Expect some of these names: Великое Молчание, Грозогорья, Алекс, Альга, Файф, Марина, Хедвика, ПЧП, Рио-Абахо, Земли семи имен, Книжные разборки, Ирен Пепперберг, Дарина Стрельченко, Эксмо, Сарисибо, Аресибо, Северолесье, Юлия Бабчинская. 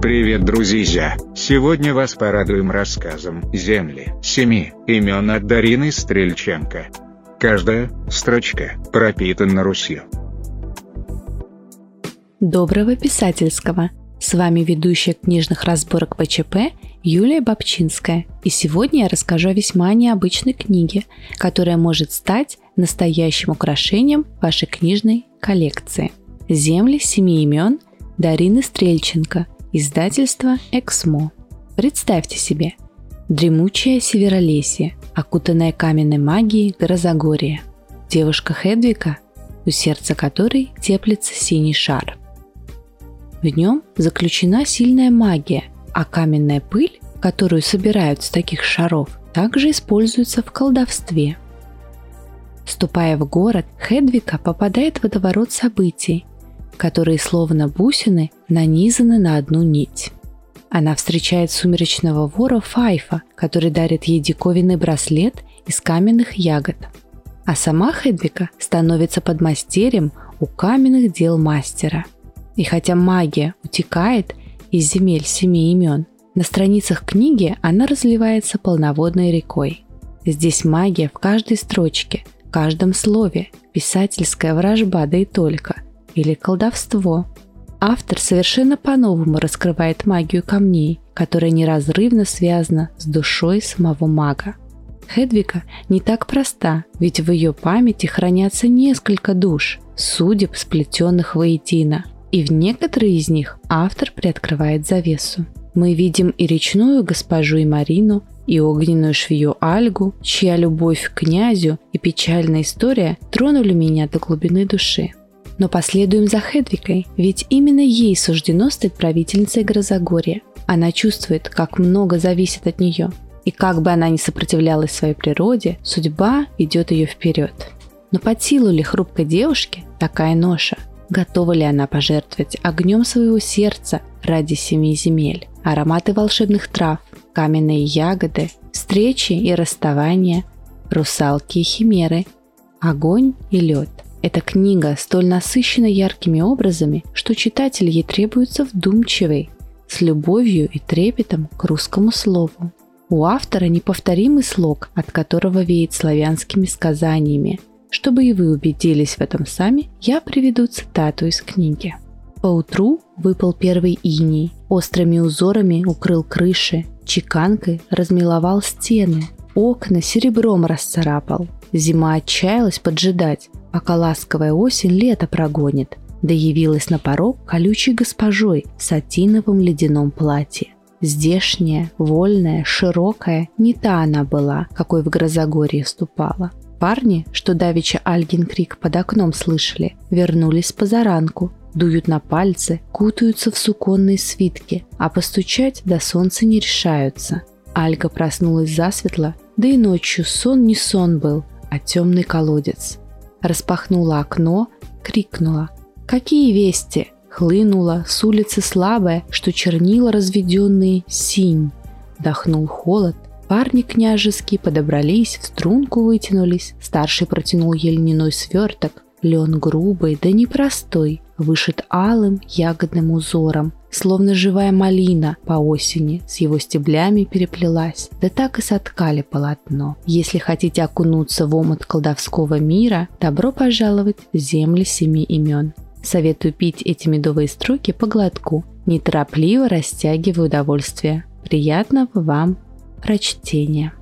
Привет, друзья! Сегодня вас порадуем рассказом «Земли семи имен» от Дарины Стрельченко. Каждая строчка пропитана Русью. Доброго писательского! С вами ведущая книжных разборок ПЧП Юлия Бабчинская. И сегодня я расскажу о весьма необычной книге, которая может стать настоящим украшением вашей книжной коллекции. «Земли семи имен» Дарины Стрельченко, издательство «Эксмо». Представьте себе дремучее Северолесье, окутанное каменной магией Грозогорья. Девушка Хедвика, у сердца которой теплится синий шар. В нем заключена сильная магия, а каменная пыль, которую собирают с таких шаров, также используется в колдовстве. Вступая в город, Хедвика попадает в водоворот событий, которые словно бусины нанизаны на одну нить. Она встречает сумеречного вора Файфа, который дарит ей диковинный браслет из каменных ягод. А сама Хедвика становится подмастерьем у каменных дел мастера. И хотя магия утекает из земель семи имен, на страницах книги она разливается полноводной рекой. Здесь магия в каждой строчке, в каждом слове, писательская вражда, да и только, или колдовство. Автор совершенно по-новому раскрывает магию камней, которая неразрывно связана с душой самого мага. Хедвика не так проста, ведь в ее памяти хранятся несколько душ, судеб, сплетенных воедино, и в некоторые из них автор приоткрывает завесу. Мы видим и речную госпожу и Марину, и огненную швею Альгу, чья любовь к князю и печальная история тронули меня до глубины души. Но последуем за Хедвикой, ведь именно ей суждено стать правительницей Грозогорья. Она чувствует, как много зависит от нее. И как бы она ни сопротивлялась своей природе, судьба ведет ее вперед. Но под силу ли хрупкой девушке такая ноша? Готова ли она пожертвовать огнем своего сердца ради семи земель? Ароматы волшебных трав, каменные ягоды, встречи и расставания, русалки и химеры, огонь и лед. Эта книга столь насыщена яркими образами, что читатель ей требуется вдумчивой, с любовью и трепетом к русскому слову. У автора неповторимый слог, от которого веет славянскими сказаниями. Чтобы и вы убедились в этом сами, я приведу цитату из книги. «Поутру выпал первый иней, острыми узорами укрыл крыши, чеканкой размеловал стены, окна серебром расцарапал. Зима отчаялась поджидать, пока ласковая осень лето прогонит, да явилась на порог колючей госпожой в сатиновом ледяном платье. Здешняя, вольная, широкая, не та она была, какой в Грозогорье ступала. Парни, что давеча Альгин крик под окном слышали, вернулись позаранку, дуют на пальцы, кутаются в суконные свитки, а постучать до солнца не решаются. Альга проснулась засветло, да и ночью сон не сон был, а темный колодец. Распахнула окно, крикнула: „Какие вести?“ Хлынула с улицы слабая, что чернила разведенные, синь. Вдохнул холод. Парни княжеские подобрались, в струнку вытянулись. Старший протянул ей льняной сверток. Лен грубый, да непростой, вышит алым ягодным узором. Словно живая малина по осени с его стеблями переплелась. Да так и соткали полотно. Если хотите окунуться в омут колдовского мира, добро пожаловать в земли семи имен. Советую пить эти медовые строки по глотку, неторопливо растягивая удовольствие. Приятного вам прочтения».